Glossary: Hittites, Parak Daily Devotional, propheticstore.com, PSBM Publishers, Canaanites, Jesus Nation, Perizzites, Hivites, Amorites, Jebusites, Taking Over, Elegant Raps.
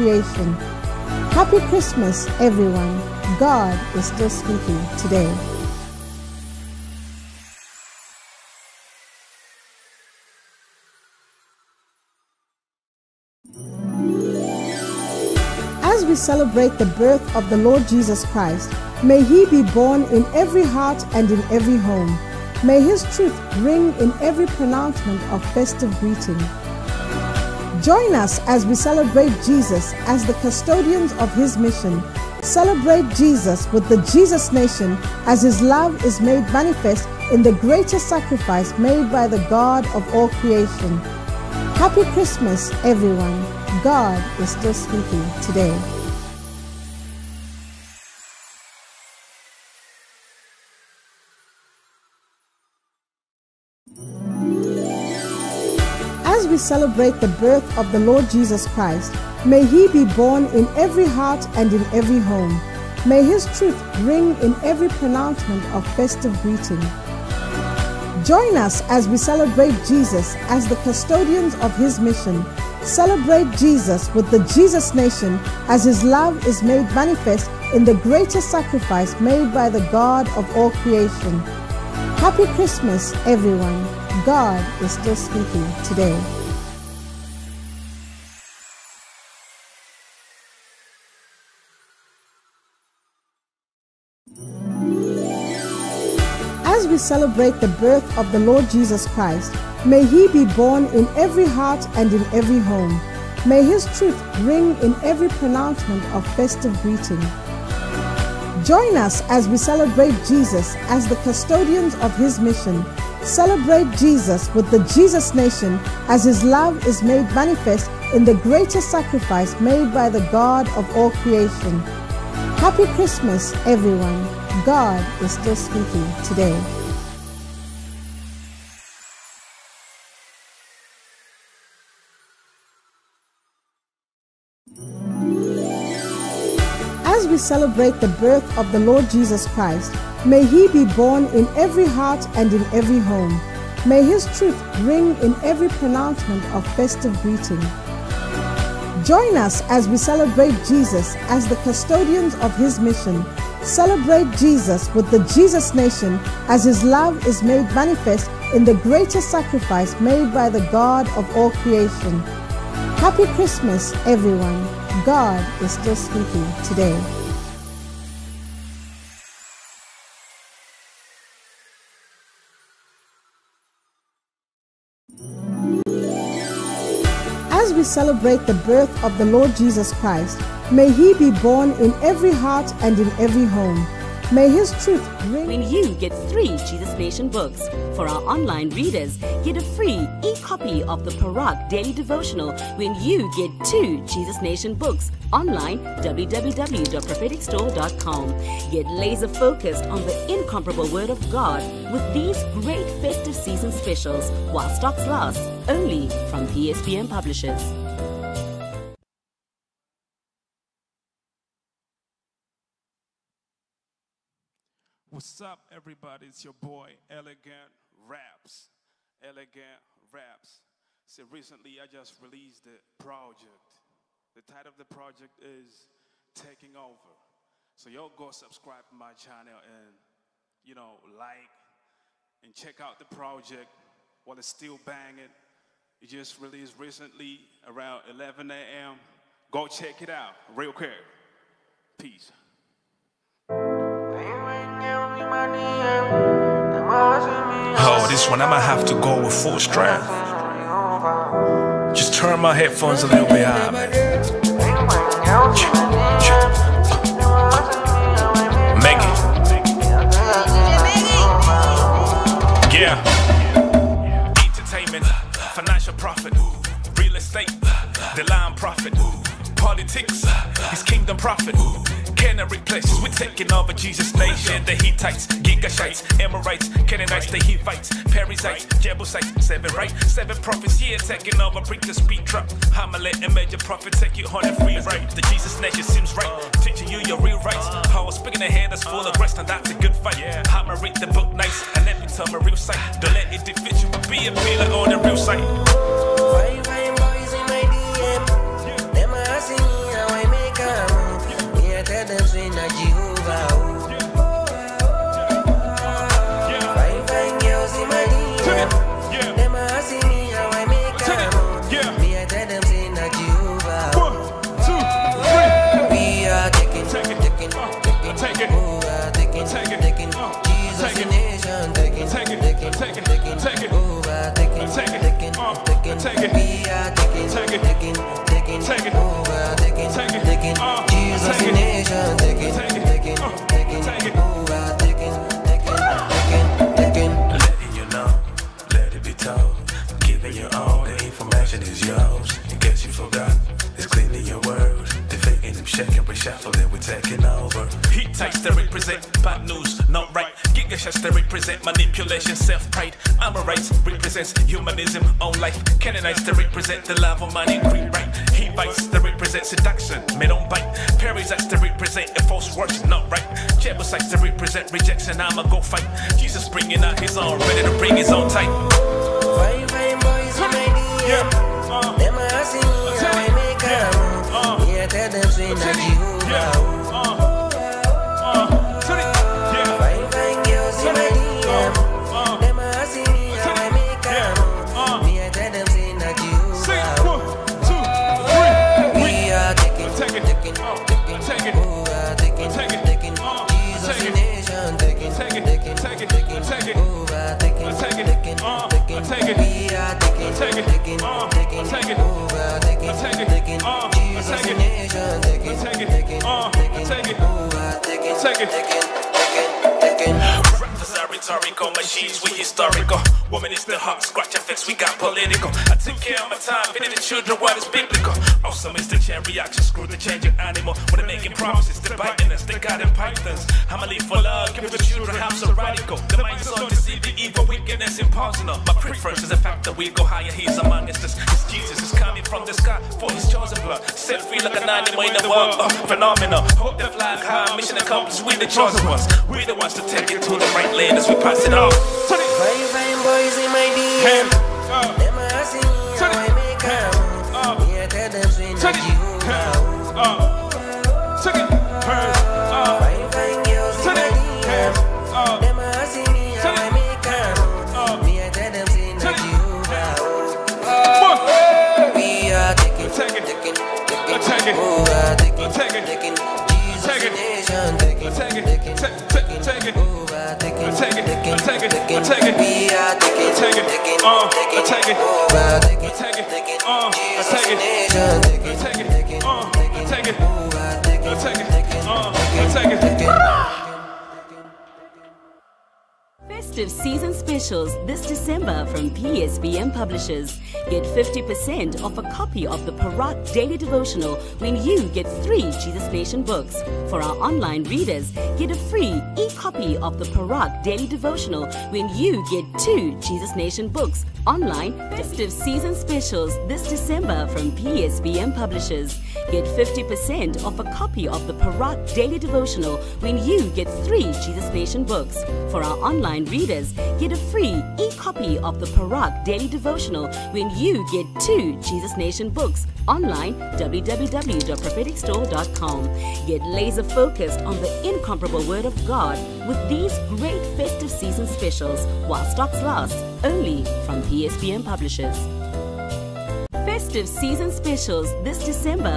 creation. Happy Christmas, everyone. God is still speaking today. As we celebrate the birth of the Lord Jesus Christ, may He be born in every heart and in every home. May His truth ring in every pronouncement of festive greeting. Join us as we celebrate Jesus as the custodians of His mission. Celebrate Jesus with the Jesus Nation as His love is made manifest in the greatest sacrifice made by the God of all creation. Happy Christmas, everyone. God is still speaking today. As we celebrate the birth of the Lord Jesus Christ, may He be born in every heart and in every home. May His truth ring in every pronouncement of festive greeting. Join us as we celebrate Jesus as the custodians of His mission. Celebrate Jesus with the Jesus Nation as His love is made manifest in the greatest sacrifice made by the God of all creation. Happy Christmas, everyone. God is still speaking today. As we celebrate the birth of the Lord Jesus Christ, may He be born in every heart and in every home. May His truth ring in every pronouncement of festive greeting. Join us as we celebrate Jesus as the custodians of His mission. Celebrate Jesus with the Jesus Nation as His love is made manifest in the greatest sacrifice made by the God of all creation. Happy Christmas, everyone. God is still speaking today. As we celebrate the birth of the Lord Jesus Christ, may He be born in every heart and in every home. May His truth ring in every pronouncement of festive greeting. Join us as we celebrate Jesus as the custodians of His mission. Celebrate Jesus with the Jesus Nation as His love is made manifest in the greatest sacrifice made by the God of all creation. Happy Christmas, everyone. God is still speaking today. As we celebrate the birth of the Lord Jesus Christ, may He be born in every heart and in every home. May His truth ring. When you get 3 Jesus Nation books, for our online readers, get a free e-copy of the Parak Daily Devotional when you get 2 Jesus Nation books online, www.propheticstore.com. Get laser focused on the incomparable Word of God with these great festive season specials while stocks last, only from PSBM Publishers. What's up, everybody? It's your boy, Elegant Raps. Elegant Raps. So recently, I just released a project. The title of the project is Taking Over. So y'all go subscribe to my channel and, like and check out the project while it's still banging. It just released recently around 11 a.m. Go check it out real quick. Peace. Oh, this one I might have to go with full strength. Just turn my headphones a little bit high, man. Make it. Yeah. Entertainment, financial profit, real estate, the line profit, politics, his kingdom profit. Canary places, we're taking over Jesus Nation. The Hittites, Gigashites, Amorites, Canaanites, the Hivites, Perizzites, Jebusites, 7 prophets, yeah, taking over, break the speed trap. Hamlet and major prophet, take you on a free ride. The Jesus Nation seems right, teaching you your real rights. I was speaking ahead, that's full of rest, and that's a good fight. I'm gonna read the book nice, and let me tell my real sight. Don't let it defeat you, but be a pillar on the real sight. Boys in my DM, them are asking me. Manipulation, self-pride, armor rights represents humanism on life. Canaanites to represent the love of money, greed, right? Hivites to represent seduction, men don't bite. Perizzites to represent a false worship, not right. Jebusites to represent rejection, I'ma go fight. Jesus bringing out his own, ready to bring his own type. Rappers are rhetorical, machines we historical. Woman is the hot scratch effects, we got political. I took care of my time, feeding the children what is biblical. Awesome is the chain reaction, screw the changing animal. When they're making promises, they're biting us, they got in pythons. I'ma live for love, give the children half so radical. The mind's so deceiving, evil, wickedness, impersonal. My preference is the fact that we go higher, he's among us. It's Jesus is coming from the sky for his chosen blood. Set free like an animal in the world, phenomenal. Hope the flag high, mission accomplished, we the chosen ones. We the ones to take it to the right lane as we pass it off. Fine boys in my DM. Them I see, I make up. Yeah, tell them say not you. Take it, turn. Fine girls in my DM. Them I see, I make up. Yeah, tell them say not you. We are taking. Festive season specials this December from PSBM Publishers. Get 50% off a copy of the Parak Daily Devotional when you get 3 Jesus Nation books. For our online readers, get a free e-copy of the Parak Daily Devotional when you get 2 Jesus Nation books. Online festive season specials this December from PSBM Publishers. Get 50% off a copy of the Parak Daily Devotional when you get 3 Jesus Nation books. For our online readers, get a free e-copy of the Parak Daily Devotional when you get 2 Jesus Nation books. Online, www.propheticstore.com. Get laser focused on the incomparable Word of God with these great festive season specials while stocks last, only from PSBM Publishers. Festive season specials this December.